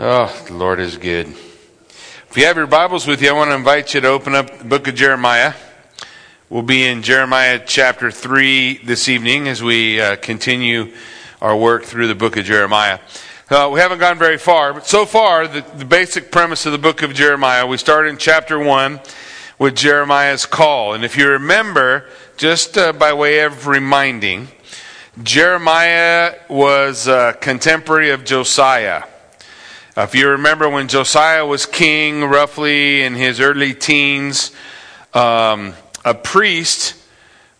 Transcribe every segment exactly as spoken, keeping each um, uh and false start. Oh, the Lord is good. If you have your Bibles with you, I want to invite you to open up the book of Jeremiah. We'll be in Jeremiah chapter three this evening as we uh, continue our work through the book of Jeremiah. Uh, we haven't gone very far, but so far, the, the basic premise of the book of Jeremiah, we start in chapter one with Jeremiah's call. And if you remember, just uh, by way of reminding, Jeremiah was a contemporary of Josiah. If you remember when Josiah was king, roughly in his early teens, um, a priest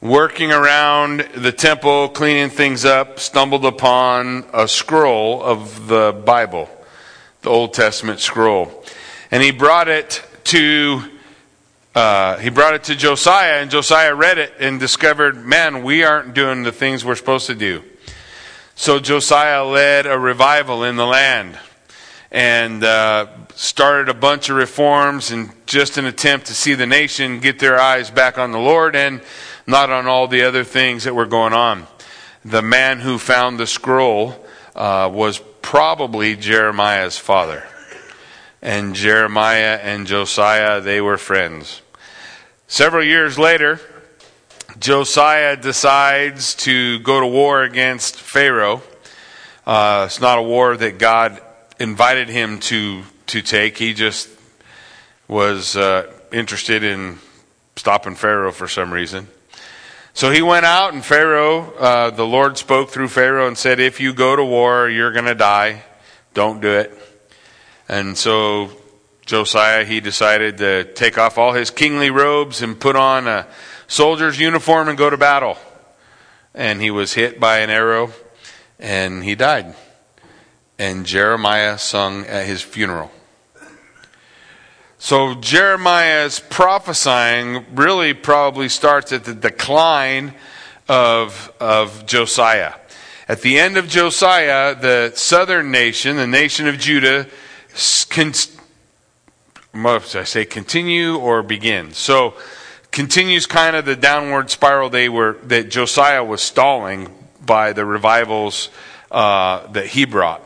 working around the temple, cleaning things up, stumbled upon a scroll of the Bible, the Old Testament scroll. And he brought it to Uh, he brought it to Josiah, and Josiah read it and discovered, man, we aren't doing the things we're supposed to do. So Josiah led a revival in the land and uh, started a bunch of reforms and just an attempt to see the nation get their eyes back on the Lord and not on all the other things that were going on. The man who found the scroll uh, was probably Jeremiah's father. And Jeremiah and Josiah, they were friends. Several years later, Josiah decides to go to war against Pharaoh. Uh, it's not a war that God invited him to, to take. He just was uh, interested in stopping Pharaoh for some reason. So he went out, and Pharaoh, uh, the Lord spoke through Pharaoh and said, if you go to war, you're going to die. Don't do it. And so Josiah, he decided to take off all his kingly robes and put on a soldier's uniform and go to battle. And he was hit by an arrow and he died. And Jeremiah sung at his funeral. So Jeremiah's prophesying really probably starts at the decline of, of Josiah. At the end of Josiah, the southern nation, the nation of Judah, Con- must I say continue or begin? So continues kind of the downward spiral they were that Josiah was stalling by the revivals uh, that he brought.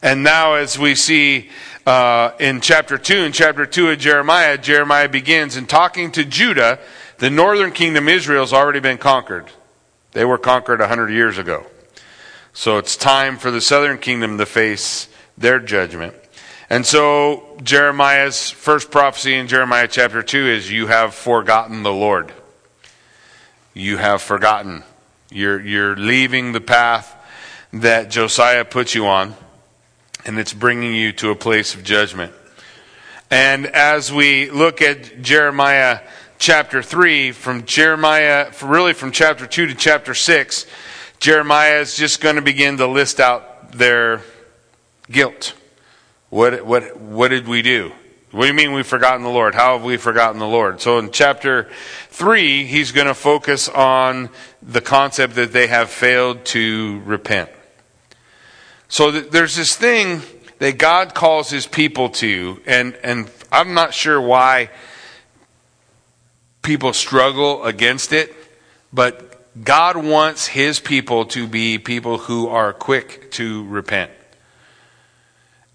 And now as we see uh, in chapter two, in chapter two of Jeremiah, Jeremiah begins in talking to Judah. The northern kingdom, Israel, has already been conquered. They were conquered one hundred years ago. So it's time for the southern kingdom to face their judgment. And so Jeremiah's first prophecy in Jeremiah chapter two is, you have forgotten the Lord. You have forgotten. You're, you're leaving the path that Josiah put you on, and it's bringing you to a place of judgment. And as we look at Jeremiah chapter three, from Jeremiah, really from chapter two to chapter six, Jeremiah is just going to begin to list out their guilt. What what what did we do? What do you mean we've forgotten the Lord? How have we forgotten the Lord? So in chapter three, he's going to focus on the concept that they have failed to repent. So th- there's this thing that God calls his people to, and, and I'm not sure why people struggle against it, but God wants his people to be people who are quick to repent.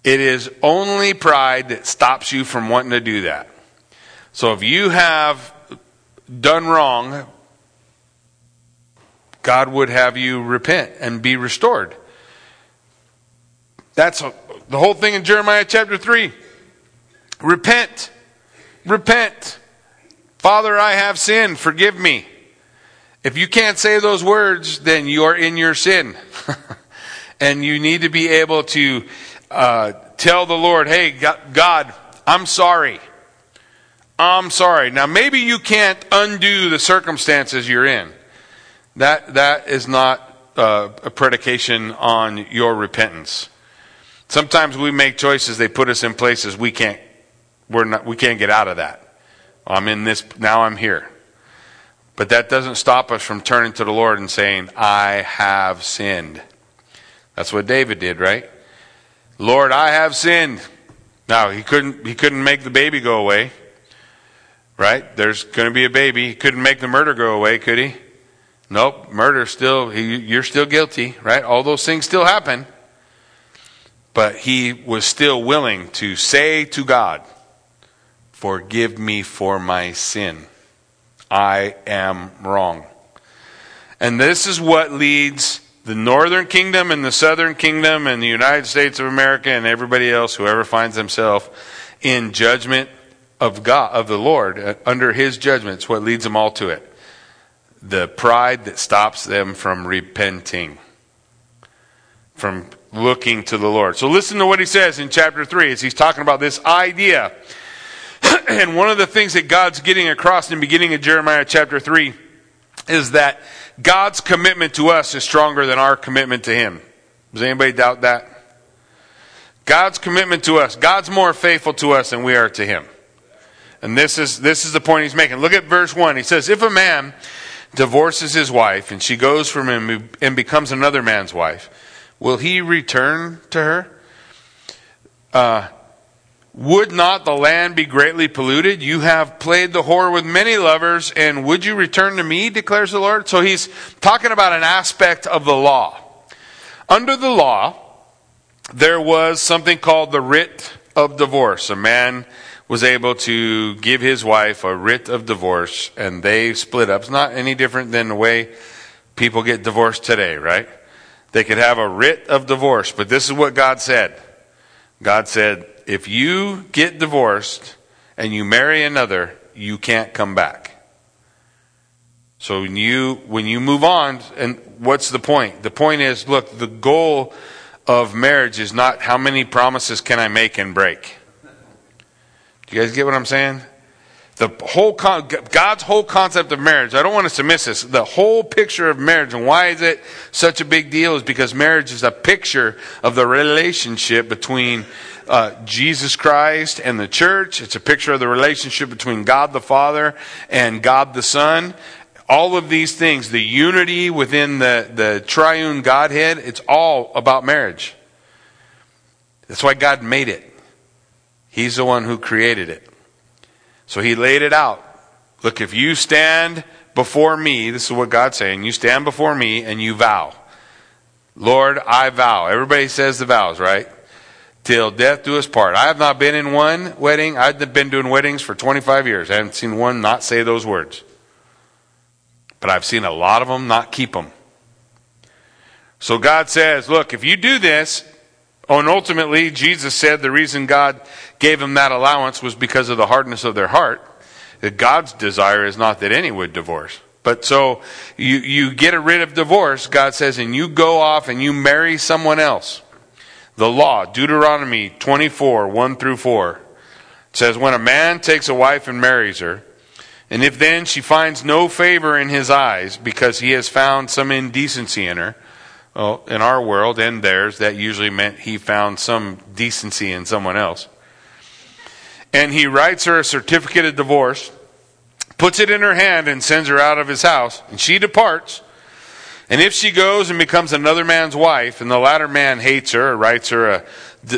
It is only pride that stops you from wanting to do that. So if you have done wrong, God would have you repent and be restored. That's the whole thing in Jeremiah chapter three. Repent. Repent. Father, I have sinned. Forgive me. If you can't say those words, then you are in your sin. And you need to be able to Uh, tell the Lord, hey, God, I'm sorry. I'm sorry. Now, maybe you can't undo the circumstances you're in. That That is not uh, a predication on your repentance. Sometimes we make choices, they put us in places we can't, we're not, we can't get out of that. I'm in this, now I'm here. But that doesn't stop us from turning to the Lord and saying, I have sinned. That's what David did, right? Lord, I have sinned. Now, he couldn't he couldn't make the baby go away. Right? There's going to be a baby. He couldn't make the murder go away, could he? Nope. Murder still, he, you're still guilty, right? All those things still happen. But he was still willing to say to God, forgive me for my sin. I am wrong. And this is what leads the northern kingdom and the southern kingdom and the United States of America and everybody else, whoever finds themselves in judgment of God, of the Lord, under his judgment. It's what leads them all to it. The pride that stops them from repenting, from looking to the Lord. So listen to what he says in chapter three as he's talking about this idea. And one of the things that God's getting across in the beginning of Jeremiah chapter three is that God's commitment to us is stronger than our commitment to him. Does anybody doubt that? God's commitment to us, God's more faithful to us than we are to him. And this is this is the point he's making. Look at verse one. He says, if a man divorces his wife and she goes from him and becomes another man's wife, will he return to her? Uh, would not the land be greatly polluted? You have played the whore with many lovers, and would you return to me, declares the Lord? So he's talking about an aspect of the law. Under the law, there was something called the writ of divorce. A man was able to give his wife a writ of divorce, and they split up. It's not any different than the way people get divorced today, right? They could have a writ of divorce, but this is what God said. God said, if you get divorced and you marry another, you can't come back. So when you, when you move on, and what's the point? The point is, look, the goal of marriage is not how many promises can I make and break. Do you guys get what I'm saying? The whole con- God's whole concept of marriage, I don't want us to miss this, the whole picture of marriage, and why is it such a big deal, is because marriage is a picture of the relationship between uh, Jesus Christ and the church. It's a picture of the relationship between God the Father and God the Son. All of these things, the unity within the, the triune Godhead, it's all about marriage. That's why God made it. He's the one who created it. So he laid it out. Look, if you stand before me, this is what God's saying, you stand before me and you vow. Lord, I vow. Everybody says the vows, right? Till death do us part. I have not been in one wedding. I've been doing weddings for twenty-five years. I haven't seen one not say those words. But I've seen a lot of them not keep them. So God says, look, if you do this, oh, and ultimately, Jesus said the reason God gave him that allowance was because of the hardness of their heart. That God's desire is not that any would divorce. But so you, you get rid of divorce, God says, and you go off and you marry someone else. The law, Deuteronomy twenty-four, one through four, says, when a man takes a wife and marries her, and if then she finds no favor in his eyes because he has found some indecency in her. Well, in our world and theirs, that usually meant he found some decency in someone else. And he writes her a certificate of divorce, puts it in her hand, and sends her out of his house. And she departs. And if she goes and becomes another man's wife, and the latter man hates her, writes her a,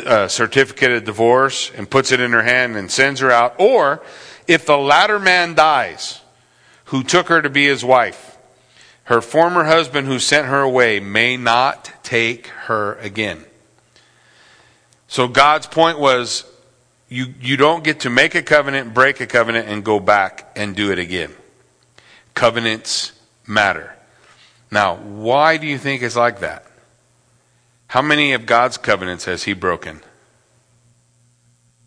a certificate of divorce, and puts it in her hand and sends her out. Or if the latter man dies, who took her to be his wife, her former husband who sent her away may not take her again. So God's point was, you, you don't get to make a covenant, break a covenant, and go back and do it again. Covenants matter. Now, why do you think it's like that? How many of God's covenants has he broken?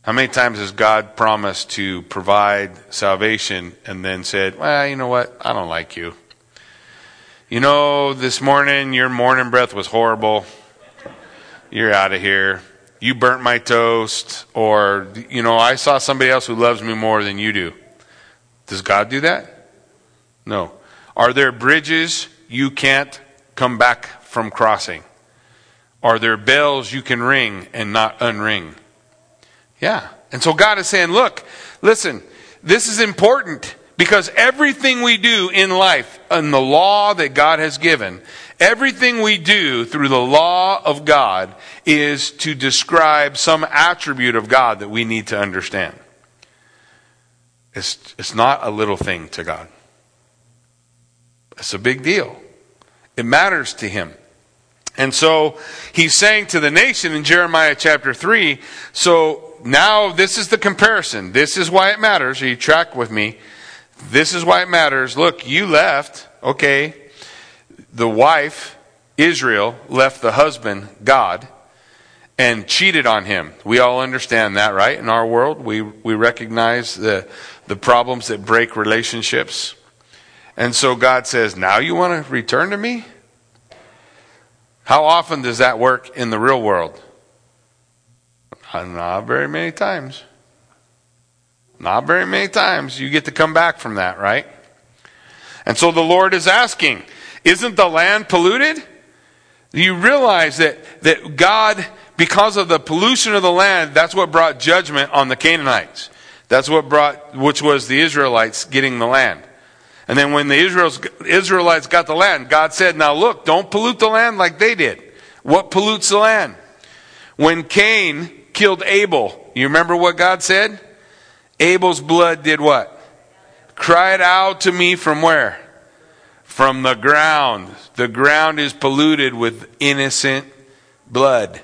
How many times has God promised to provide salvation and then said, well, you know what, I don't like you. You know, this morning, your morning breath was horrible. You're out of here. You burnt my toast. Or, you know, I saw somebody else who loves me more than you do. Does God do that? No. Are there bridges you can't come back from crossing? Are there bells you can ring and not unring? Yeah. And so God is saying, look, listen, this is important. Because everything we do in life, and the law that God has given, everything we do through the law of God is to describe some attribute of God that we need to understand. It's, it's not a little thing to God. It's a big deal. It matters to him. And so he's saying to the nation in Jeremiah chapter three, so now this is the comparison. This is why it matters. You track with me. This is why it matters. Look, you left, okay, the wife, Israel, left the husband, God, and cheated on him. We all understand that, right? In our world, we, we recognize the, the problems that break relationships. And so God says, now you want to return to me? How often does that work in the real world? Not very many times. Not very many times. You get to come back from that, right? And so the Lord is asking, isn't the land polluted? You realize that, that God, because of the pollution of the land, that's what brought judgment on the Canaanites. That's what brought, which was the Israelites getting the land. And then when the Israel's, Israelites got the land, God said, now look, don't pollute the land like they did. What pollutes the land? When Cain killed Abel, you remember what God said? Abel's blood did what? Cried out to me from where? From the ground. The ground is polluted with innocent blood.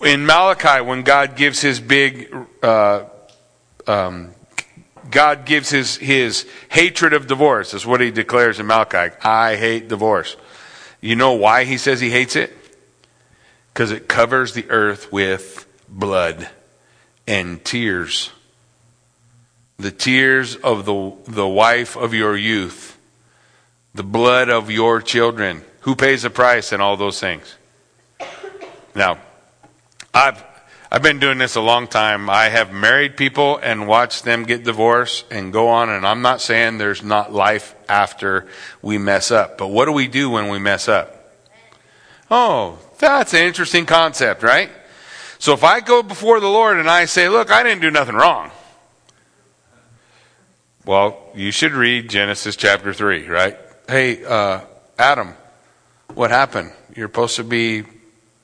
In Malachi, when God gives his big... Uh, um, God gives his, his hatred of divorce. That's what he declares in Malachi. I hate divorce. You know why he says he hates it? Because it covers the earth with blood and tears. The tears of the, the wife of your youth. The blood of your children. Who pays the price and all those things? Now, I've... I've been doing this a long time. I have married people and watched them get divorced and go on. And I'm not saying there's not life after we mess up. But what do we do when we mess up? Oh, that's an interesting concept, right? So if I go before the Lord and I say, look, I didn't do nothing wrong. Well, you should read Genesis chapter three, right? Hey, uh, Adam, what happened? You're supposed to be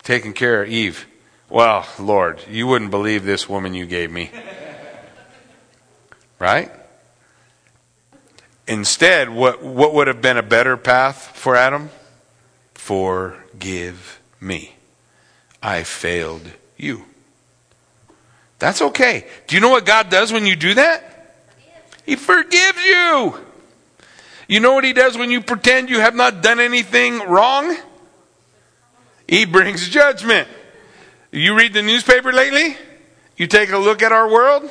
taking care of Eve. Well, Lord, you wouldn't believe this woman you gave me. Right? Instead, what, what would have been a better path for Adam? Forgive me. I failed you. That's okay. Do you know what God does when you do that? He forgives you. You know what he does when you pretend you have not done anything wrong? He brings judgment. You read the newspaper lately? You take a look at our world?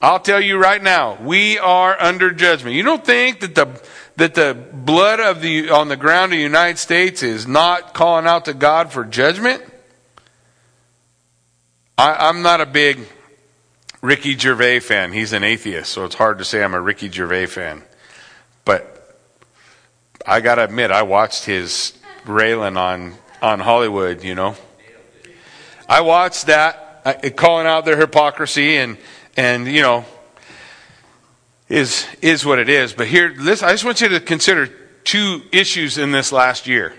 I'll tell you right now, we are under judgment. You don't think that the that the blood of the on the ground of the United States is not calling out to God for judgment? I, I'm not a big Ricky Gervais fan. He's an atheist, so it's hard to say I'm a Ricky Gervais fan. But I gotta admit, I watched his railing on on Hollywood, you know. I watched that, calling out their hypocrisy, and, and you know, is is what it is. But here, listen, I just want you to consider two issues in this last year.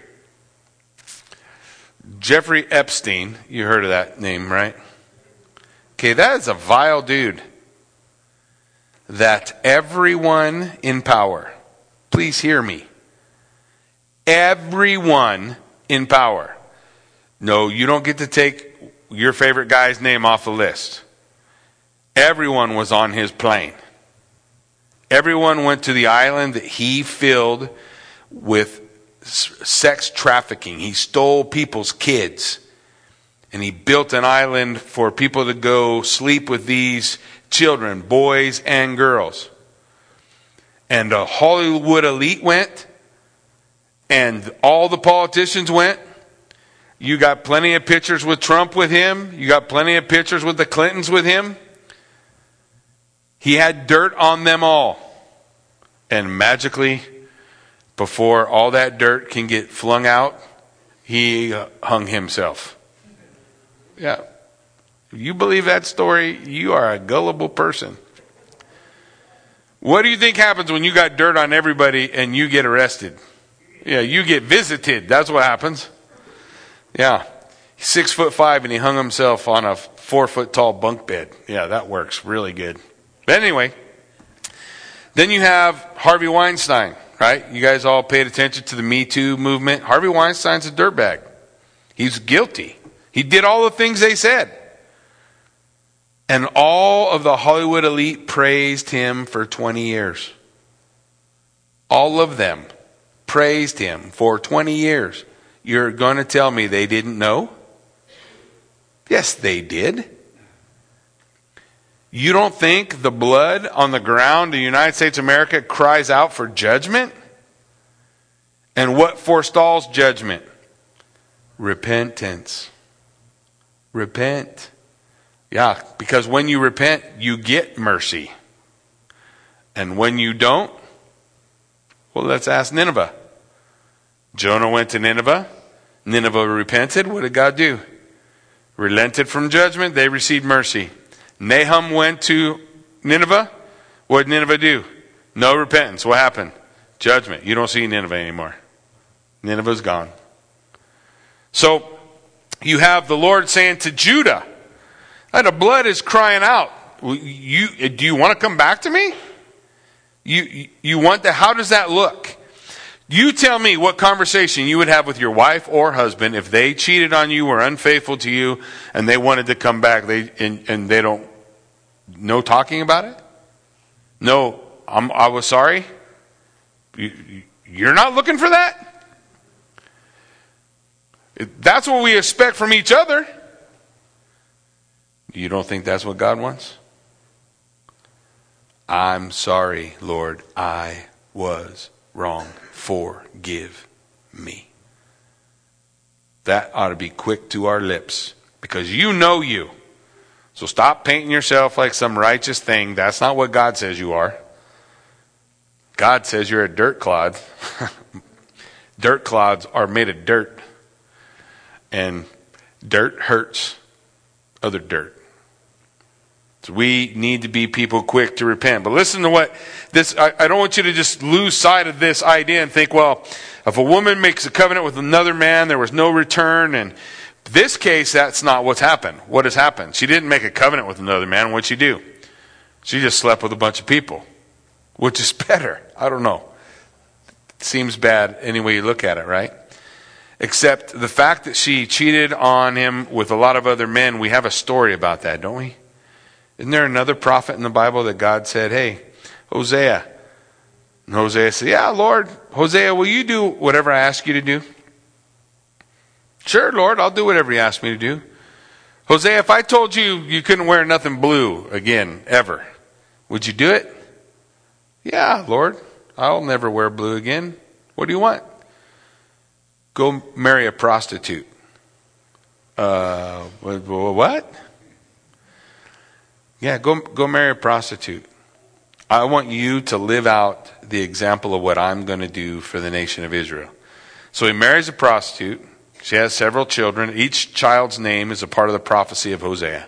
Jeffrey Epstein, you heard of that name, right? Okay, that is a vile dude. That everyone in power, please hear me, everyone in power. No, you don't get to take your favorite guy's name off the list. Everyone was on his plane. Everyone went to the island that he filled with sex trafficking. He stole people's kids. And he built an island for people to go sleep with these children, boys and girls. And the Hollywood elite went. And all the politicians went. You got plenty of pictures with Trump with him. You got plenty of pictures with the Clintons with him. He had dirt on them all. And magically, before all that dirt can get flung out, he hung himself. Yeah. If you believe that story, you are a gullible person. What do you think happens when you got dirt on everybody and you get arrested? Yeah, you get visited. That's what happens. Yeah, six foot five, and he hung himself on a four foot tall bunk bed. Yeah, that works really good. But anyway, then you have Harvey Weinstein. right? You guys all paid attention to the Me Too movement. Harvey Weinstein's a dirtbag. He's guilty. He did all the things they said. And all of the Hollywood elite praised him for twenty years. All of them praised him for twenty years. You're going to tell me they didn't know? Yes, they did. You don't think the blood on the ground in the United States of America cries out for judgment? And what forestalls judgment? Repentance. Repent. Yeah, because when you repent, you get mercy. And when you don't, well, let's ask Nineveh. Jonah went to Nineveh. Nineveh repented. What did God do? Relented from judgment. They received mercy. Nahum went to Nineveh. What did Nineveh do? No repentance. What happened? Judgment. You don't see Nineveh anymore. Nineveh's gone. So you have the Lord saying to Judah, the blood is crying out. You, do you want to come back to me? You, you want that? How does that look? You tell me what conversation you would have with your wife or husband if they cheated on you, were unfaithful to you, and they wanted to come back. They and, and they don't. No talking about it. No, I'm, I was sorry. You, you're not looking for that. That's what we expect from each other. You don't think that's what God wants? I'm sorry, Lord. I was wrong. Forgive me. That ought to be quick to our lips, because you know you. So stop painting yourself like some righteous thing. That's not what God says you are. God says you're a dirt clod. Dirt clods are made of dirt. And dirt hurts other dirt. We need to be people quick to repent. But listen to what this, I, I don't want you to just lose sight of this idea and think, well, if a woman makes a covenant with another man, there was no return. And in this case, that's not what's happened. What has happened? She didn't make a covenant with another man. What'd she do? She just slept with a bunch of people, which is better. I don't know. It seems bad any way you look at it, right? Except the fact that she cheated on him with a lot of other men, we have a story about that, don't we? Isn't there another prophet in the Bible that God said, hey, Hosea? And Hosea said, yeah, Lord, Hosea, will you do whatever I ask you to do? Sure, Lord, I'll do whatever you ask me to do. Hosea, if I told you you couldn't wear nothing blue again, ever, would you do it? Yeah, Lord, I'll never wear blue again. What do you want? Go marry a prostitute. Uh, what? Yeah, go go marry a prostitute. I want you to live out the example of what I'm going to do for the nation of Israel. So he marries a prostitute. She has several children. Each child's name is a part of the prophecy of Hosea.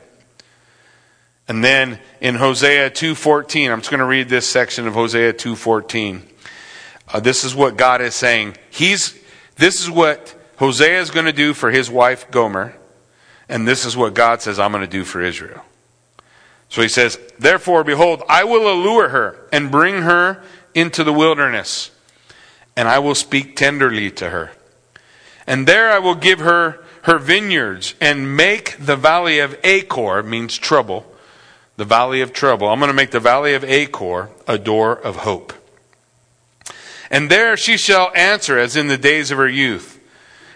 And then in Hosea two fourteen, I'm just going to read this section of Hosea two fourteen. Uh, this is what God is saying. He's this is what Hosea is going to do for his wife Gomer, and this is what God says I'm going to do for Israel. So he says, therefore, behold, I will allure her and bring her into the wilderness, and I will speak tenderly to her. And there I will give her her vineyards and make the valley of Achor, means trouble, the valley of trouble. I'm going to make the valley of Achor a door of hope. And there she shall answer as in the days of her youth,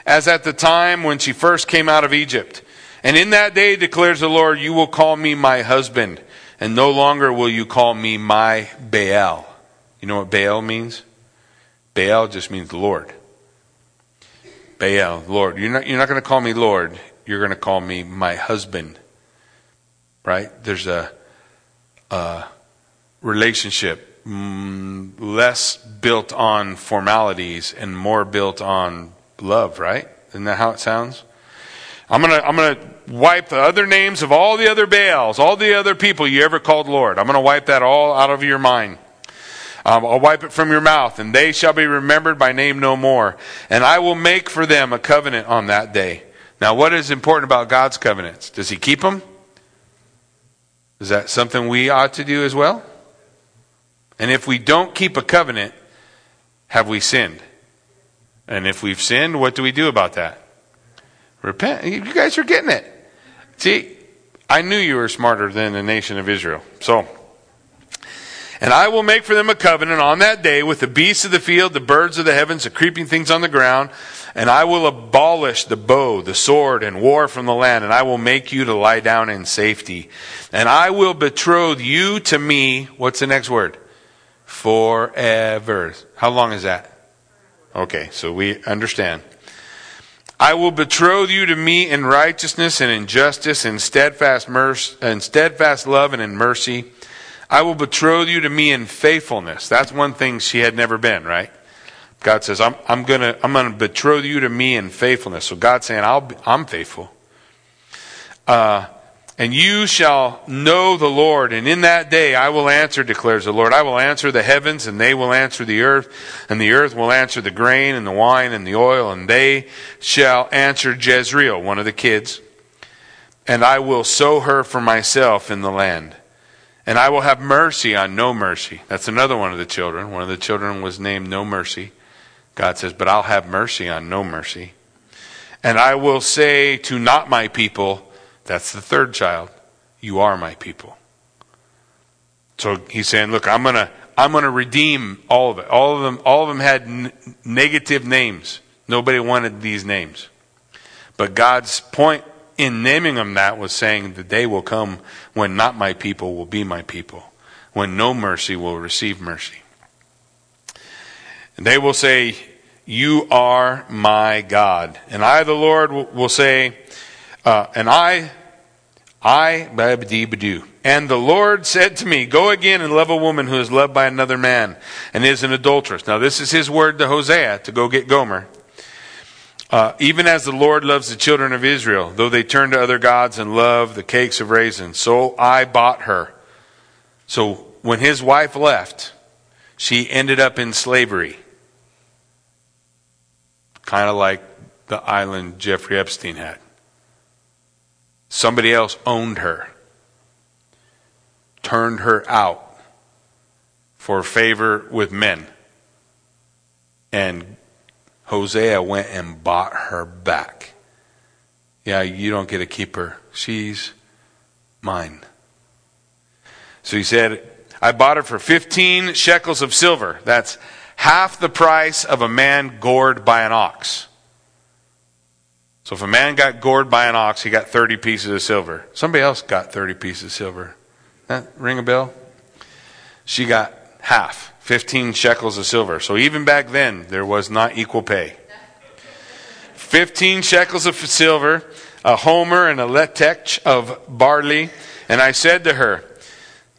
as at the time when she first came out of Egypt. And in that day, declares the Lord, you will call me my husband, and no longer will you call me my Baal. You know what Baal means? Baal just means Lord. Baal, Lord. You're not, you're not going to call me Lord. You're going to call me my husband. Right? There's a, a relationship mm, less built on formalities and more built on love, right? Isn't that how it sounds? I'm going to I'm going to wipe the other names of all the other Baals, all the other people you ever called Lord. I'm going to wipe that all out of your mind. Um, I'll wipe it from your mouth, and they shall be remembered by name no more. And I will make for them a covenant on that day. Now, what is important about God's covenants? Does he keep them? Is that something we ought to do as well? And if we don't keep a covenant, have we sinned? And if we've sinned, what do we do about that? Repent. You guys are getting it. See, I knew you were smarter than the nation of Israel. So, and I will make for them a covenant on that day with the beasts of the field, the birds of the heavens, the creeping things on the ground. And I will abolish the bow, the sword, and war from the land. And I will make you to lie down in safety. And I will betroth you to me. What's the next word? Forever. How long is that? Okay, so we understand. I will betroth you to me in righteousness and in justice and steadfast mercy and steadfast love and in mercy. I will betroth you to me in faithfulness. That's one thing she had never been, right? God says, I'm, I'm gonna, I'm gonna betroth you to me in faithfulness. So God's saying, I'll, be, I'm faithful. Uh, and you shall know the Lord. And in that day I will answer, declares the Lord. I will answer the heavens, and they will answer the earth. And the earth will answer the grain and the wine and the oil. And they shall answer Jezreel, one of the kids. And I will sow her for myself in the land. And I will have mercy on No Mercy. That's another one of the children. One of the children was named No Mercy. God says, but I'll have mercy on No Mercy. And I will say to not my people, that's the third child, you are my people. So he's saying, look, I'm going to I'm going to redeem all of it. All of them all of them had n- negative names. Nobody wanted these names. But God's point in naming them that was saying the day will come when not my people will be my people, when No Mercy will receive mercy. And they will say, you are my God. And I, the Lord, will say, uh, and I, I, and the Lord said to me, go again and love a woman who is loved by another man and is an adulteress. Now this is his word to Hosea to go get Gomer. Uh, even as the Lord loves the children of Israel, though they turn to other gods and love the cakes of raisins, so I bought her. So when his wife left, she ended up in slavery. Kind of like the island Jeffrey Epstein had. Somebody else owned her. Turned her out for favor with men. And Hosea went and bought her back. Yeah, you don't get to keep her. She's mine. So he said, I bought her for fifteen shekels of silver. That's half the price of a man gored by an ox. So if a man got gored by an ox, he got thirty pieces of silver. Somebody else got thirty pieces of silver. That ring a bell? She got half. fifteen shekels of silver. So even back then, there was not equal pay. fifteen shekels of silver, a homer and a letech of barley. And I said to her,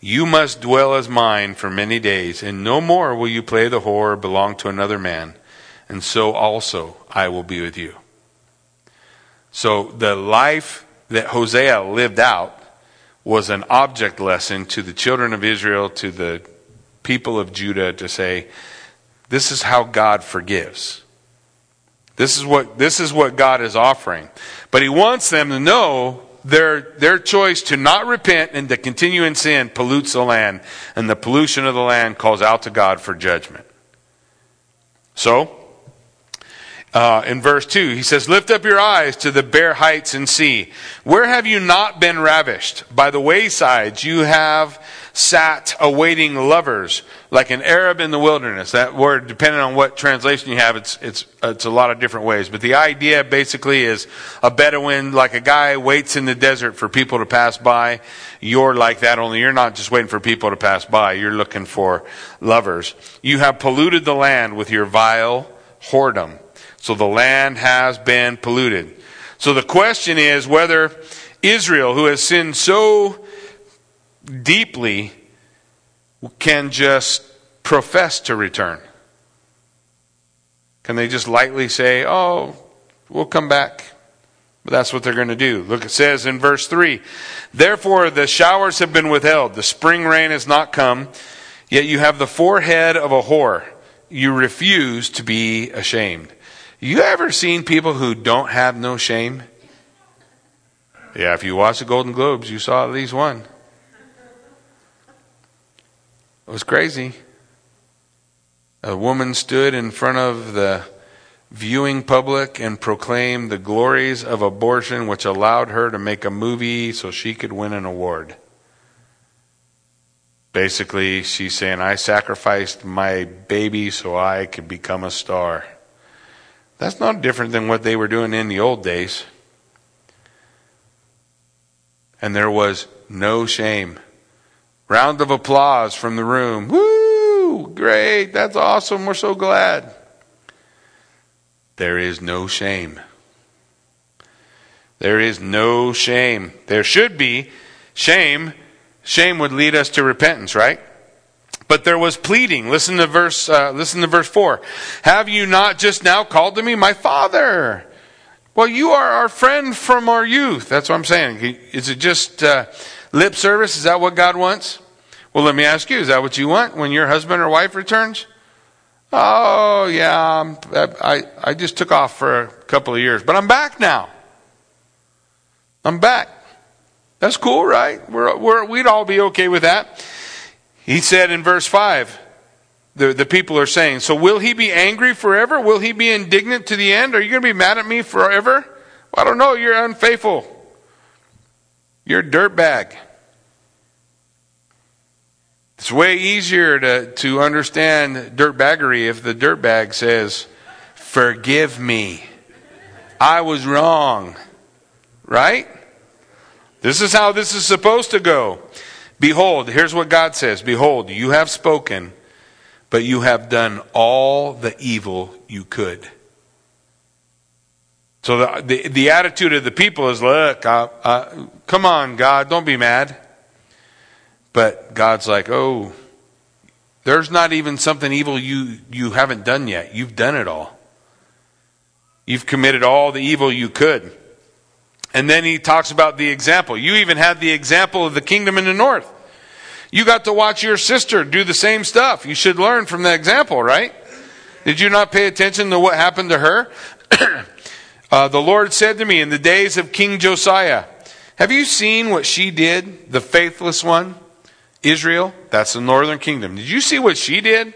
you must dwell as mine for many days, and no more will you play the whore or belong to another man. And so also I will be with you. So the life that Hosea lived out was an object lesson to the children of Israel, to the people of Judah, to say, this is how God forgives. This is what this is what God is offering. But he wants them to know their their choice to not repent and to continue in sin pollutes the land, and the pollution of the land calls out to God for judgment. So, uh, in verse two, he says, lift up your eyes to the bare heights and see. Where have you not been ravished? By the waysides you have sat awaiting lovers, like an Arab in the wilderness. That word, depending on what translation you have, it's it's it's a lot of different ways. But the idea basically is a Bedouin, like a guy waits in the desert for people to pass by. You're like that, only you're not just waiting for people to pass by. You're looking for lovers. You have polluted the land with your vile whoredom. So the land has been polluted. So the question is whether Israel, who has sinned so deeply, can just profess to return. Can they just lightly say, oh, we'll come back? But that's what they're going to do. Look, it says in verse three, therefore the showers have been withheld, the spring rain has not come, yet you have the forehead of a whore. You refuse to be ashamed. You ever seen people who don't have no shame? Yeah, if you watch the Golden Globes, you saw at least one. It was crazy. A woman stood in front of the viewing public and proclaimed the glories of abortion, which allowed her to make a movie so she could win an award. Basically, she's saying, I sacrificed my baby so I could become a star. That's not different than what they were doing in the old days. And there was no shame. Round of applause from the room. Woo! Great! That's awesome. We're so glad. There is no shame. There is no shame. There should be shame. Shame would lead us to repentance, right? But there was pleading. Listen to verse. Uh, listen to verse four. Have you not just now called to me, my father? Well, you are our friend from our youth. That's what I'm saying. Is it just uh, lip service? Is that what God wants? Well, let me ask you: is that what you want when your husband or wife returns? Oh yeah, I I just took off for a couple of years, but I'm back now. I'm back. That's cool, right? We're, we're we'd all be okay with that. He said in verse five, the the people are saying, so will he be angry forever? Will he be indignant to the end? Are you going to be mad at me forever? I don't know. You're unfaithful. You're a dirtbag. It's way easier to, to understand dirtbaggery if the dirtbag says, forgive me. I was wrong. Right? This is how this is supposed to go. Behold, here's what God says. Behold, you have spoken, but you have done all the evil you could. So the the, the attitude of the people is, look, uh, uh, come on, God, don't be mad. But God's like, oh, there's not even something evil you, you haven't done yet. You've done it all. You've committed all the evil you could. And then he talks about the example. You even had the example of the kingdom in the north. You got to watch your sister do the same stuff. You should learn from the example, right? Did you not pay attention to what happened to her? uh, the Lord said to me in the days of King Josiah, have you seen what she did, the faithless one? Israel, that's the northern kingdom. Did you see what she did?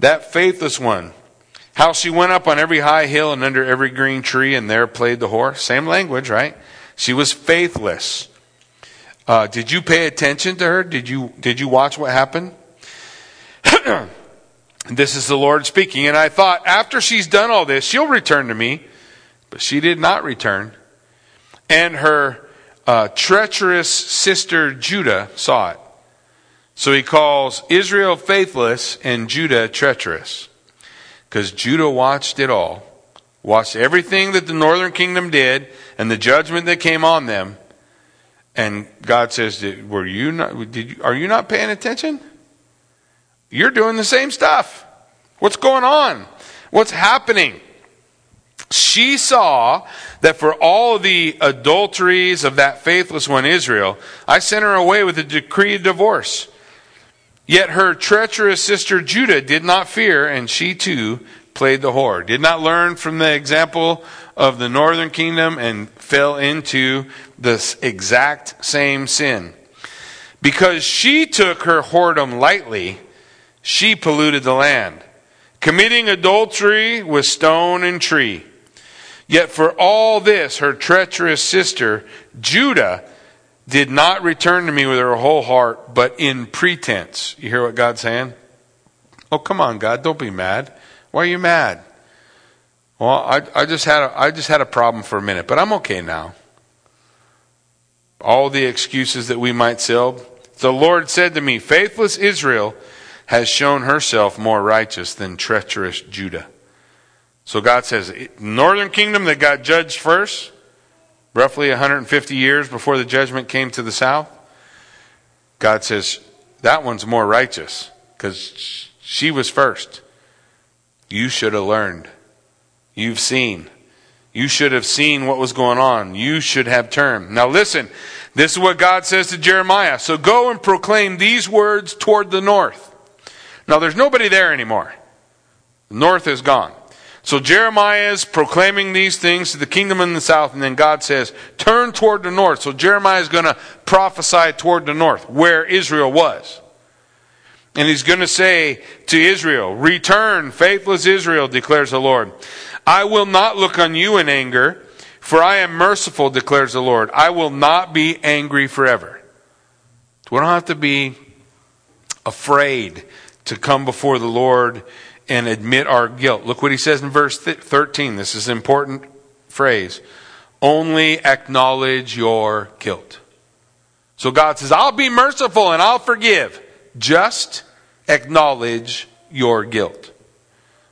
That faithless one. How she went up on every high hill and under every green tree and there played the whore. Same language, right? She was faithless. Uh, did you pay attention to her? Did you, did you watch what happened? This is the Lord speaking. And I thought, after she's done all this, she'll return to me. But she did not return. And her uh, treacherous sister Judah saw it. So he calls Israel faithless and Judah treacherous. Because Judah watched it all. Watched everything that the northern kingdom did and the judgment that came on them. And God says, "Were you not, did you, are you not paying attention? You're doing the same stuff. What's going on? What's happening?" She saw that for all the adulteries of that faithless one Israel, I sent her away with a decree of divorce. Yet her treacherous sister Judah did not fear, and she too played the whore. Did not learn from the example of the northern kingdom and fell into this exact same sin. Because she took her whoredom lightly, she polluted the land, committing adultery with stone and tree. Yet for all this, her treacherous sister Judah did not return to me with her whole heart, but in pretense. You hear what God's saying? Oh, come on, God, don't be mad. Why are you mad? Well, I, I just had a, I just had a problem for a minute, but I'm okay now. All the excuses that we might sell. The Lord said to me, faithless Israel has shown herself more righteous than treacherous Judah. So God says, northern kingdom that got judged first, roughly one hundred fifty years before the judgment came to the south, God says, that one's more righteous because she was first. You should have learned. You've seen. You should have seen what was going on. You should have turned. Now listen, this is what God says to Jeremiah. So go and proclaim these words toward the north. Now there's nobody there anymore. The north is gone. So Jeremiah is proclaiming these things to the kingdom in the south, and then God says, turn toward the north. So Jeremiah is going to prophesy toward the north, where Israel was. And he's going to say to Israel, "Return, faithless Israel, declares the Lord. I will not look on you in anger, for I am merciful, declares the Lord. I will not be angry forever." We don't have to be afraid to come before the Lord and admit our guilt. Look what he says in verse thirteen. This is an important phrase. Only acknowledge your guilt. So God says, I'll be merciful and I'll forgive. Just acknowledge your guilt.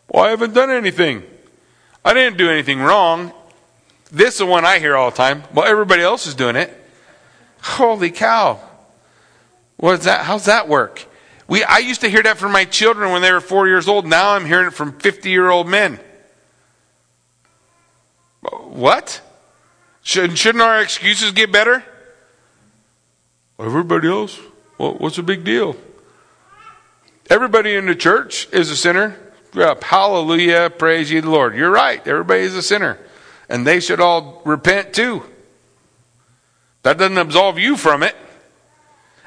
Well, I haven't done anything. I didn't do anything wrong. This is the one I hear all the time. Well, everybody else is doing it. Holy cow. What's that? How's that work? We I used to hear that from my children when they were four years old. Now I'm hearing it from fifty-year-old men. What? Should, shouldn't our excuses get better? Everybody else? What, what's the big deal? Everybody in the church is a sinner. Yep. Hallelujah, praise ye the Lord. You're right. Everybody is a sinner. And they should all repent too. That doesn't absolve you from it.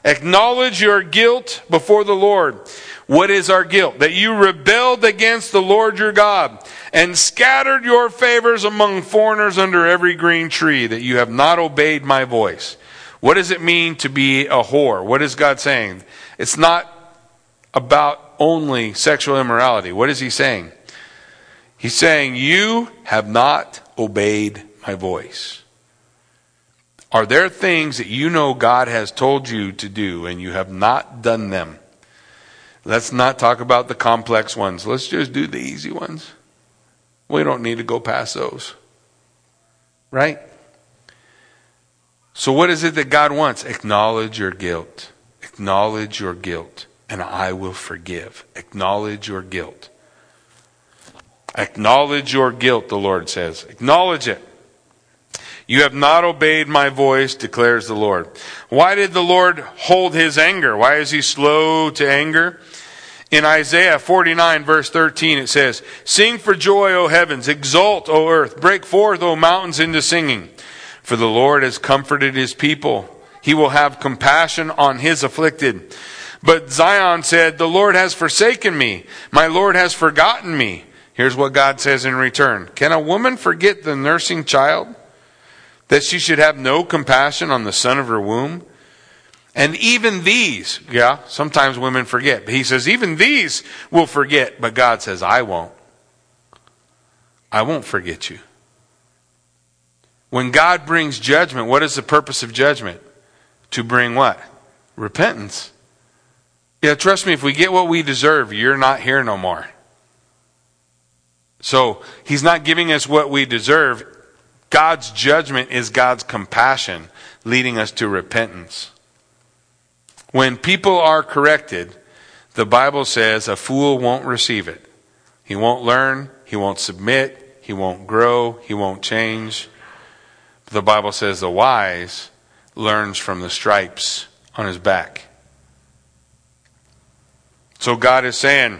Acknowledge your guilt before the Lord. What is our guilt? That you rebelled against the Lord your God and scattered your favors among foreigners under every green tree, that you have not obeyed my voice. What does it mean to be a whore? What is God saying? It's not about only sexual immorality. What is he saying? He's saying, you have not obeyed my voice. Are there things that you know God has told you to do and you have not done them? Let's not talk about the complex ones. Let's just do the easy ones. We don't need to go past those. Right? So what is it that God wants? Acknowledge your guilt. Acknowledge your guilt, and I will forgive. Acknowledge your guilt. Acknowledge your guilt, the Lord says. Acknowledge it. You have not obeyed my voice, declares the Lord. Why did the Lord hold his anger? Why is he slow to anger? In Isaiah forty-nine, verse thirteen, it says, "Sing for joy, O heavens. Exult, O earth. Break forth, O mountains, into singing. For the Lord has comforted his people. He will have compassion on his afflicted." But Zion said, "The Lord has forsaken me. My Lord has forgotten me." Here's what God says in return. Can a woman forget the nursing child, that she should have no compassion on the son of her womb? And even these, yeah, sometimes women forget. But he says, even these will forget. But God says, I won't. I won't forget you. When God brings judgment, what is the purpose of judgment? To bring what? Repentance. Yeah, trust me, if we get what we deserve, you're not here no more. So he's not giving us what we deserve. God's judgment is God's compassion leading us to repentance. When people are corrected, the Bible says a fool won't receive it. He won't learn, he won't submit, he won't grow, he won't change. The Bible says the wise learns from the stripes on his back. So God is saying,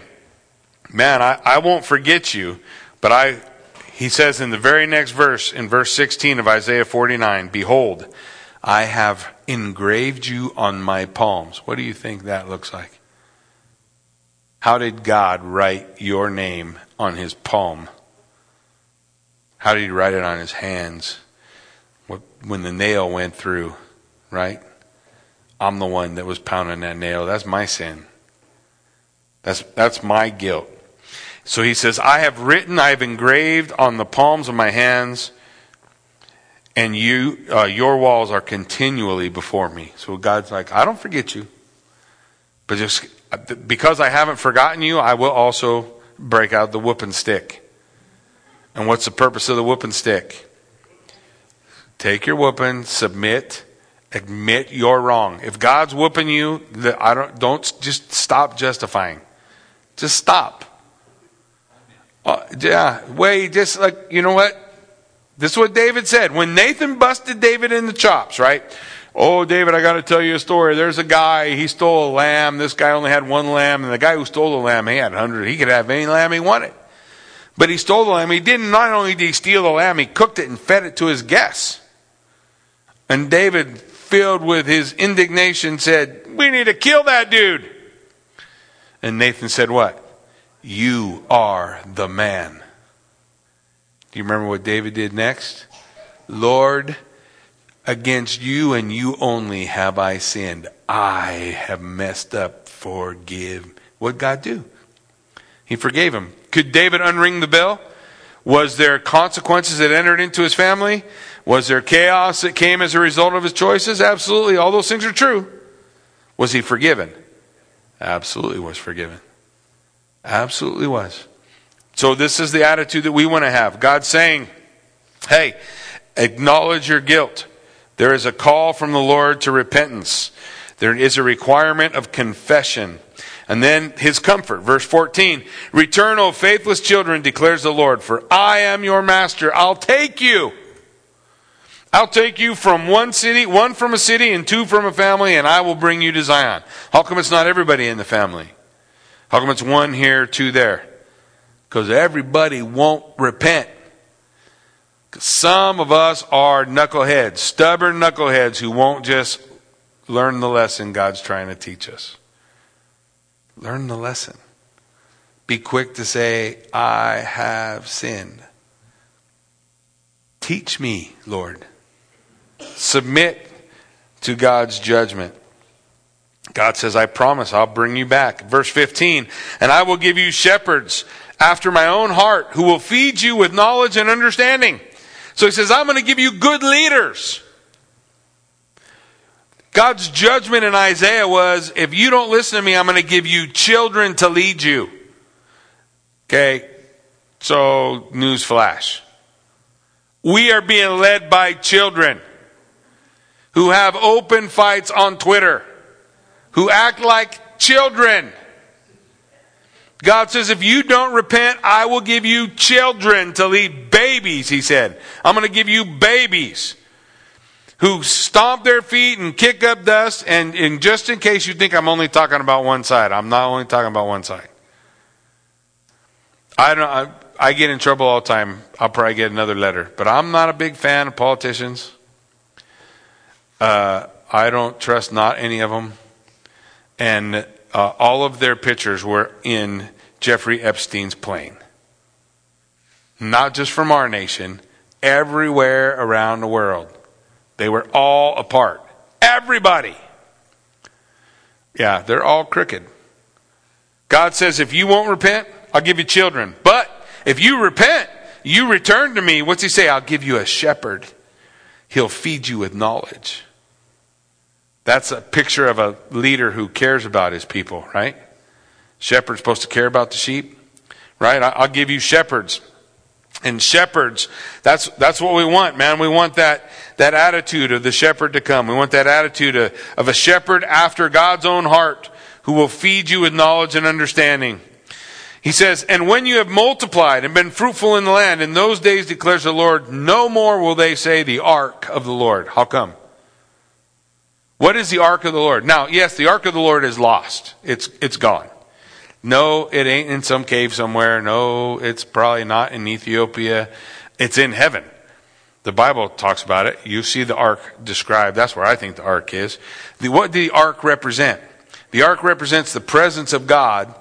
man, I, I won't forget you, but I... He says in the very next verse, in verse sixteen of Isaiah forty-nine, "Behold, I have engraved you on my palms." What do you think that looks like? How did God write your name on his palm? How did he write it on his hands? When the nail went through, right? I'm the one that was pounding that nail. That's my sin. That's, that's my guilt. So he says, I have written, I have engraved on the palms of my hands, and you, uh, your walls are continually before me. So God's like, I don't forget you. But just because I haven't forgotten you, I will also break out the whooping stick. And what's the purpose of the whooping stick? Take your whooping, submit, admit you're wrong. If God's whooping you, I don't, don't just stop justifying. Just stop. Uh, yeah, wait, just like, you know what? This is what David said. When Nathan busted David in the chops, right? Oh, David, I got to tell you a story. There's a guy, he stole a lamb. This guy only had one lamb. And the guy who stole the lamb, he had a hundred. He could have any lamb he wanted. But he stole the lamb. He didn't, not only did he steal the lamb, he cooked it and fed it to his guests. And David, filled with his indignation, said, we need to kill that dude. And Nathan said what? You are the man. Do you remember what David did next? Lord, against you and you only have I sinned. I have messed up. Forgive. What did God do? He forgave him. Could David unring the bell? Was there consequences that entered into his family? Was there chaos that came as a result of his choices? Absolutely. All those things are true. Was he forgiven? Absolutely was forgiven. Absolutely was. So this is the attitude that we want to have. God's saying, hey, acknowledge your guilt. There is a call from the Lord to repentance. There is a requirement of confession. And then his comfort, verse fourteen. Return, O faithless children, declares the Lord, for I am your master. I'll take you. I'll take you from one city, one from a city, and two from a family, and I will bring you to Zion. How come it's not everybody in the family? How come it's one here, two there? Because everybody won't repent. Some of us are knuckleheads, stubborn knuckleheads who won't just learn the lesson God's trying to teach us. Learn the lesson. Be quick to say, I have sinned. Teach me, Lord. Submit to God's judgment. God says, I promise I'll bring you back. Verse fifteen, and I will give you shepherds after my own heart who will feed you with knowledge and understanding. So he says, I'm going to give you good leaders. God's judgment in Isaiah was, if you don't listen to me, I'm going to give you children to lead you. Okay, so news flash. We are being led by children who have open fights on Twitter, who act like children. God says, if you don't repent, I will give you children to lead. Babies, he said. I'm going to give you babies who stomp their feet and kick up dust. And, and just in case you think I'm only talking about one side, I'm not only talking about one side. I don't. I, I get in trouble all the time. I'll probably get another letter. But I'm not a big fan of politicians. Uh, I don't trust not any of them. And uh, all of their pictures were in Jeffrey Epstein's plane. Not just from our nation. Everywhere around the world. They were all apart. Everybody. Yeah, they're all crooked. God says, if you won't repent, I'll give you children. But if you repent, you return to me. What's he say? I'll give you a shepherd. He'll feed you with knowledge. That's a picture of a leader who cares about his people, right? Shepherd's supposed to care about the sheep, right? I'll give you shepherds. And shepherds, that's that's what we want, man. We want that, that attitude of the shepherd to come. We want that attitude of, of a shepherd after God's own heart who will feed you with knowledge and understanding. He says, and when you have multiplied and been fruitful in the land, in those days declares the Lord, no more will they say the ark of the Lord. How come? What is the ark of the Lord? Now, yes, the ark of the Lord is lost. It's it's gone. No, it ain't in some cave somewhere. No, it's probably not in Ethiopia. It's in heaven. The Bible talks about it. You see the ark described. That's where I think the ark is. The, what did the ark represent? The ark represents the presence of God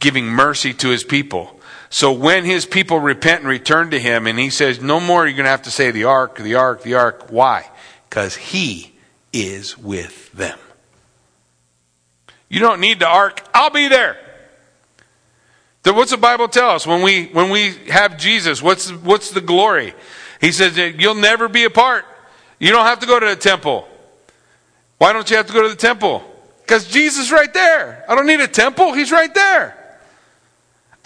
giving mercy to his people. So when his people repent and return to him, and he says, no more, you're going to have to say the ark, the ark, the ark. Why? Because he is with them. You don't need the ark. I'll be there. What's the Bible tell us when we when we have Jesus? What's what's the glory? He says that you'll never be apart. You don't have to go to the temple. Why don't you have to go to the temple? Because Jesus is right there. I don't need a temple. He's right there.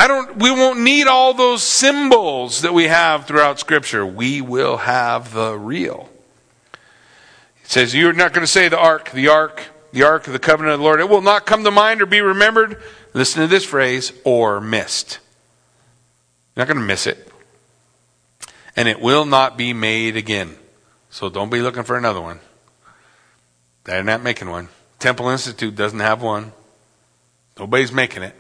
I don't. We won't need all those symbols that we have throughout Scripture. We will have the real. It says you're not going to say the ark, the ark, the ark of the covenant of the Lord. It will not come to mind or be remembered. Listen to this phrase, or missed. You're not going to miss it. And it will not be made again. So don't be looking for another one. They're not making one. Temple Institute doesn't have one. Nobody's making it.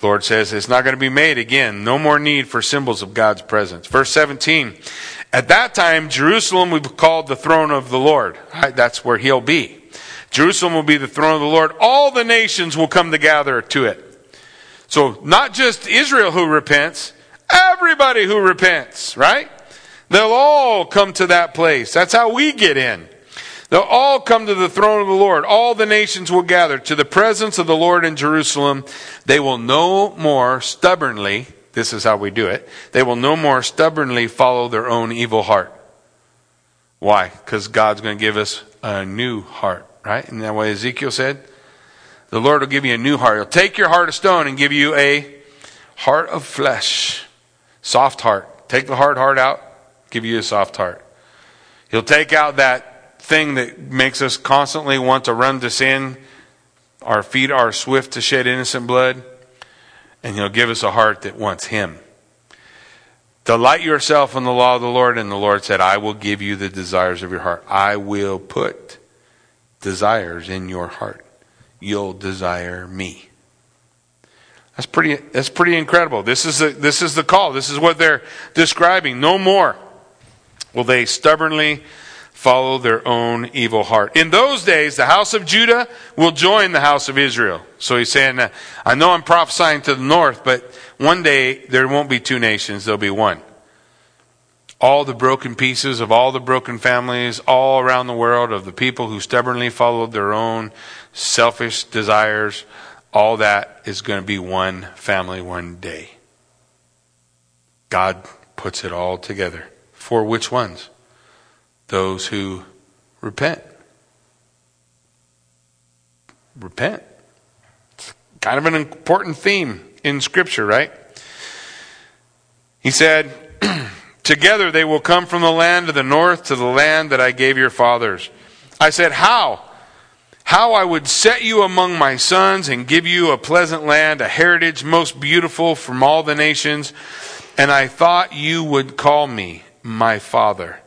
The Lord says it's not going to be made again. No more need for symbols of God's presence. Verse seventeen. At that time, Jerusalem will be called the throne of the Lord. That's where he'll be. Jerusalem will be the throne of the Lord. All the nations will come to gather to it. So not just Israel who repents, everybody who repents, right? They'll all come to that place. That's how we get in. They'll all come to the throne of the Lord. All the nations will gather to the presence of the Lord in Jerusalem. They will no more stubbornly, this is how we do it, they will no more stubbornly follow their own evil heart. Why? Because God's going to give us a new heart, right? Isn't that what Ezekiel said? The Lord will give you a new heart. He'll take your heart of stone and give you a heart of flesh. Soft heart. Take the hard heart out, give you a soft heart. He'll take out that thing that makes us constantly want to run to sin. Our feet are swift to shed innocent blood. And he'll give us a heart that wants him. Delight yourself in the law of the Lord. And the Lord said, I will give you the desires of your heart. I will put desires in your heart. You'll desire me. That's pretty, that's pretty incredible. This is the, this is the call. This is what they're describing. No more will they stubbornly follow their own evil heart. In those days, the house of Judah will join the house of Israel. So he's saying, I know I'm prophesying to the north, but one day there won't be two nations, there'll be one. All the broken pieces of all the broken families all around the world of the people who stubbornly followed their own selfish desires, all that is going to be one family one day. God puts it all together. For which ones? Those who repent. Repent. It's kind of an important theme in Scripture, right? He said, together they will come from the land of the north to the land that I gave your fathers. I said, how? How I would set you among my sons and give you a pleasant land, a heritage most beautiful from all the nations. And I thought you would call me my father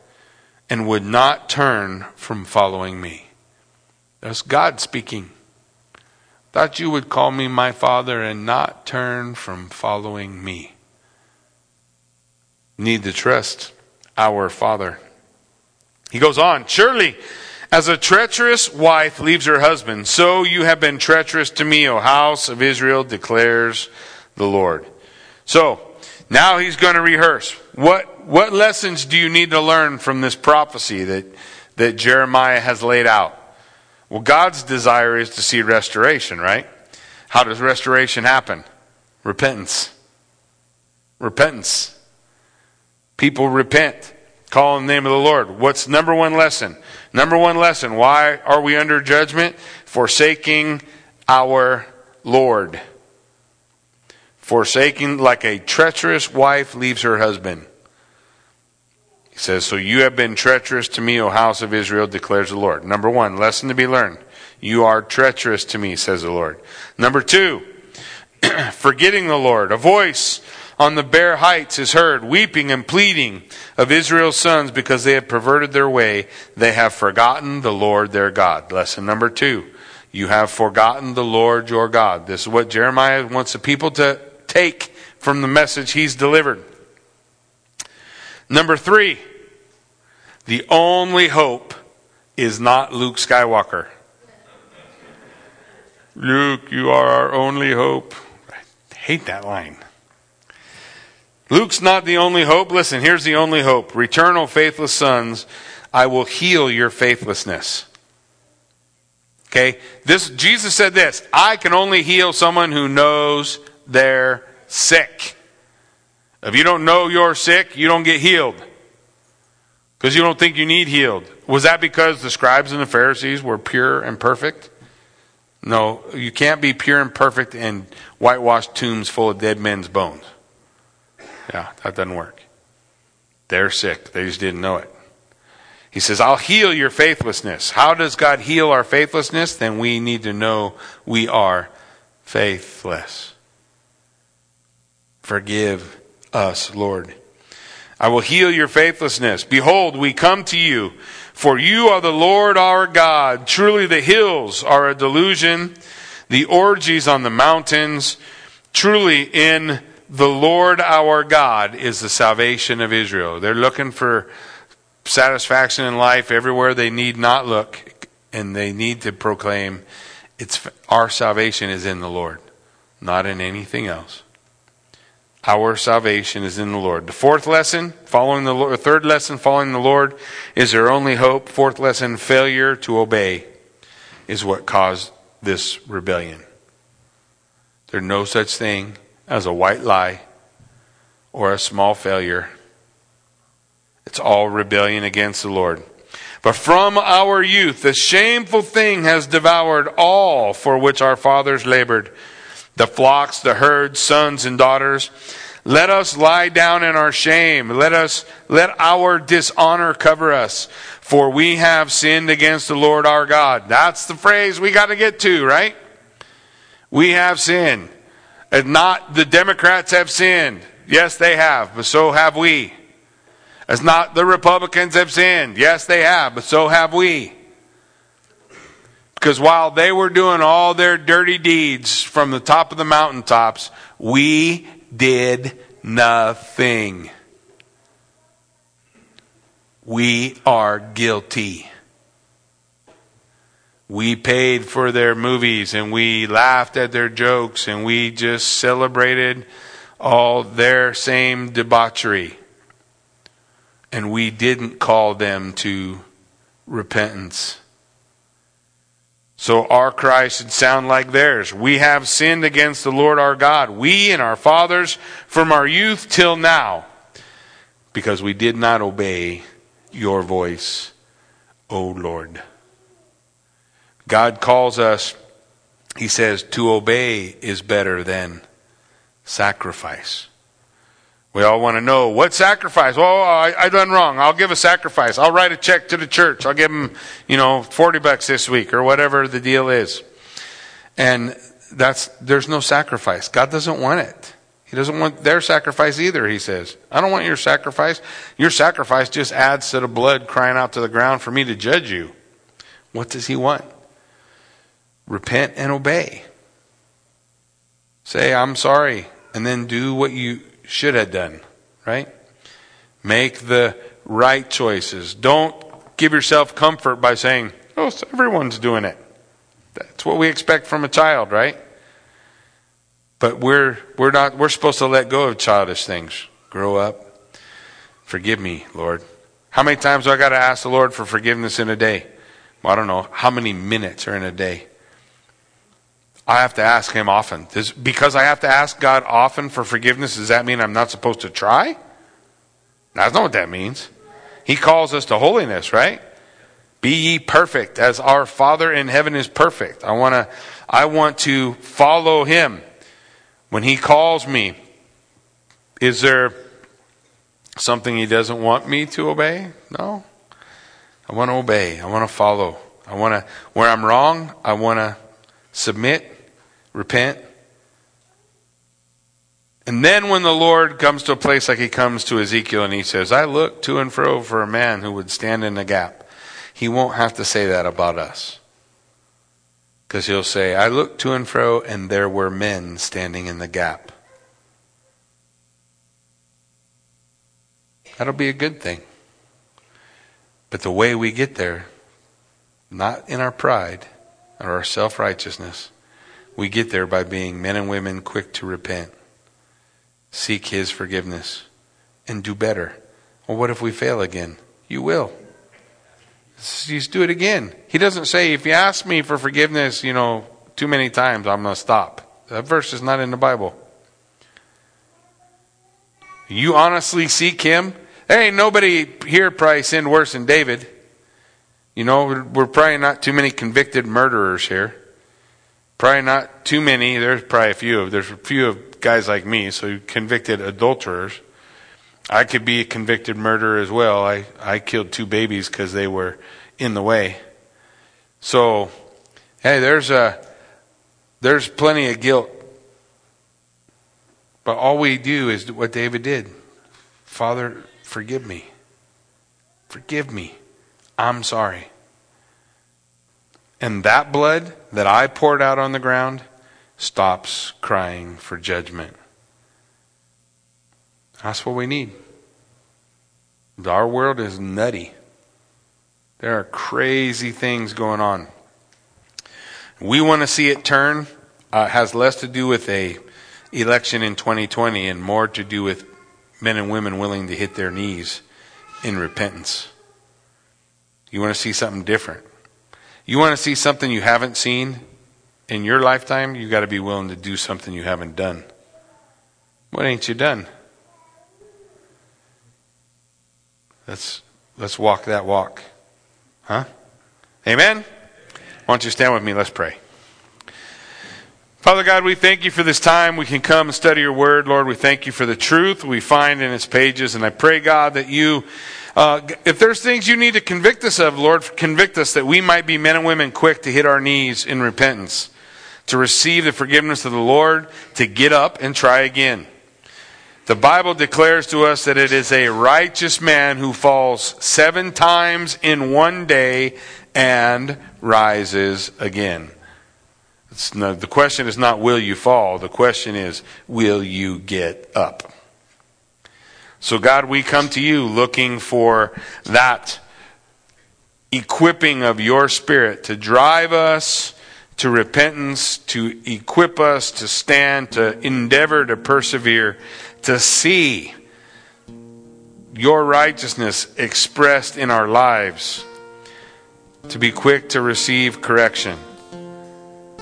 and would not turn from following me. That's God speaking. Thought you would call me my father and not turn from following me. Need to trust our father. He goes on, surely, as a treacherous wife leaves her husband, so you have been treacherous to me, O house of Israel, declares the Lord. So, now he's going to rehearse. What what lessons do you need to learn from this prophecy that, that Jeremiah has laid out? Well, God's desire is to see restoration, right? How does restoration happen? Repentance. Repentance. People repent. Call on the name of the Lord. What's number one lesson? Number one lesson, why are we under judgment? Forsaking our Lord. Forsaking like a treacherous wife leaves her husband. He says, so you have been treacherous to me, O house of Israel, declares the Lord. Number one, lesson to be learned. You are treacherous to me, says the Lord. Number two, forgetting the Lord. A voice on the bare heights is heard, weeping and pleading of Israel's sons because they have perverted their way. They have forgotten the Lord their God. Lesson number two, you have forgotten the Lord your God. This is what Jeremiah wants the people to take from the message he's delivered. Number three, the only hope is not Luke Skywalker. Luke, you are our only hope. I hate that line. Luke's not the only hope. Listen, here's the only hope. Return, O faithless sons, I will heal your faithlessness. Okay? This Jesus said this, I can only heal someone who knows they're sick. If you don't know you're sick, you don't get healed. Because you don't think you need healed. Was that because the scribes and the Pharisees were pure and perfect? No, you can't be pure and perfect in whitewashed tombs full of dead men's bones. Yeah, that doesn't work. They're sick. They just didn't know it. He says, I'll heal your faithlessness. How does God heal our faithlessness? Then we need to know we are faithless. Forgive us, Lord. I will heal your faithlessness. Behold, we come to you, for you are the Lord our God. Truly the hills are a delusion, the orgies on the mountains. Truly in the Lord our God is the salvation of Israel. They're looking for satisfaction in life everywhere they need not look. and they need to proclaim it's our salvation is in the Lord, not in anything else. Our salvation is in the Lord. The fourth lesson, following the Lord, third lesson, following the Lord is their only hope. Fourth lesson, failure to obey is what caused this rebellion. There's no such thing as a white lie or a small failure. It's all rebellion against the Lord. But from our youth, the shameful thing has devoured all for which our fathers labored. The flocks, the herds, sons and daughters. Let us lie down in our shame. Let us, let our dishonor cover us. For we have sinned against the Lord our God. That's the phrase we got to get to, right? We have sinned. And not the Democrats have sinned. Yes, they have, but so have we. It's not the Republicans have sinned. Yes, they have, but so have we. Because while they were doing all their dirty deeds from the top of the mountaintops, we did nothing. We are guilty. We paid for their movies and we laughed at their jokes and we just celebrated all their same debauchery. And we didn't call them to repentance. So our cry should sound like theirs. We have sinned against the Lord our God, we and our fathers, from our youth till now, because we did not obey your voice, O Lord. God calls us, he says, to obey is better than sacrifice. We all want to know, what sacrifice? Oh, I, I done wrong. I'll give a sacrifice. I'll write a check to the church. I'll give them, you know, forty bucks this week or whatever the deal is. And that's, there's no sacrifice. God doesn't want it. He doesn't want their sacrifice either, he says. I don't want your sacrifice. Your sacrifice just adds to the blood crying out to the ground for me to judge you. What does he want? Repent and obey. Say, I'm sorry. And then do what you should have done, right? Make the right choices. Don't give yourself comfort by saying, oh, everyone's doing it. That's what we expect from a child, right? But we're we're not we're supposed to let go of childish things. Grow up. Forgive me, Lord. How many times do I got to ask the Lord for forgiveness in a day? Well, I don't know. How many minutes are in a day? I have to ask him often. Does, because I have to ask God often for forgiveness, does that mean I'm not supposed to try? That's not what that means. He calls us to holiness, right? Be ye perfect as our Father in heaven is perfect. I want to, I want to follow him when he calls me. Is there something he doesn't want me to obey? No. I want to obey. I want to follow. I want to, where I'm wrong, I want to submit. Repent. And then when the Lord comes to a place like he comes to Ezekiel and he says, I look to and fro for a man who would stand in the gap. He won't have to say that about us. Because he'll say, I looked to and fro and there were men standing in the gap. That'll be a good thing. But the way we get there, not in our pride or our self-righteousness, we get there by being men and women quick to repent, seek his forgiveness, and do better. Well, what if we fail again? You will. Just do it again. He doesn't say, if you ask me for forgiveness, you know, too many times, I'm going to stop. That verse is not in the Bible. You honestly seek him. There ain't nobody here probably sinned worse than David. You know, we're, we're probably not too many convicted murderers here. Probably not too many. There's probably a few. There's a few of guys like me, so convicted adulterers. I could be a convicted murderer as well. I, I killed two babies because they were in the way. So, hey, there's a there's plenty of guilt. But all we do is what David did. Father, forgive me. Forgive me. I'm sorry. And that blood that I poured out on the ground stops crying for judgment. That's what we need. Our world is nutty. There are crazy things going on. We want to see it turn. Uh, it has less to do with a election in twenty twenty and more to do with men and women willing to hit their knees in repentance. You want to see something different. You want to see something you haven't seen in your lifetime, you've got to be willing to do something you haven't done. What ain't you done? Let's let's walk that walk. Huh? Amen? Why don't you stand with me? Let's pray. Father God, we thank you for this time. We can come and study your word. Lord, we thank you for the truth we find in its pages. And I pray, God, that you, uh, if there's things you need to convict us of, Lord, convict us that we might be men and women quick to hit our knees in repentance, to receive the forgiveness of the Lord, to get up and try again. The Bible declares to us that it is a righteous man who falls seven times in one day and rises again. It's not, the question is not will you fall. The question is will you get up? So God, we come to you looking for that equipping of your Spirit to drive us to repentance, to equip us to stand, to endeavor to persevere, to see your righteousness expressed in our lives, to be quick to receive correction,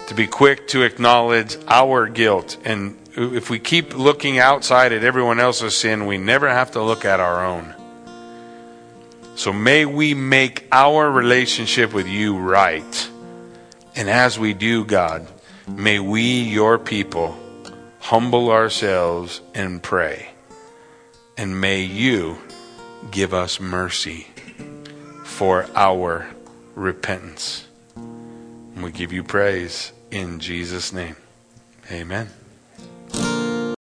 to be quick to acknowledge our guilt. And if we keep looking outside at everyone else's sin, we never have to look at our own. So may we make our relationship with you right. And as we do, God, may we, your people, humble ourselves and pray. And may you give us mercy for our repentance. And we give you praise in Jesus' name. Amen.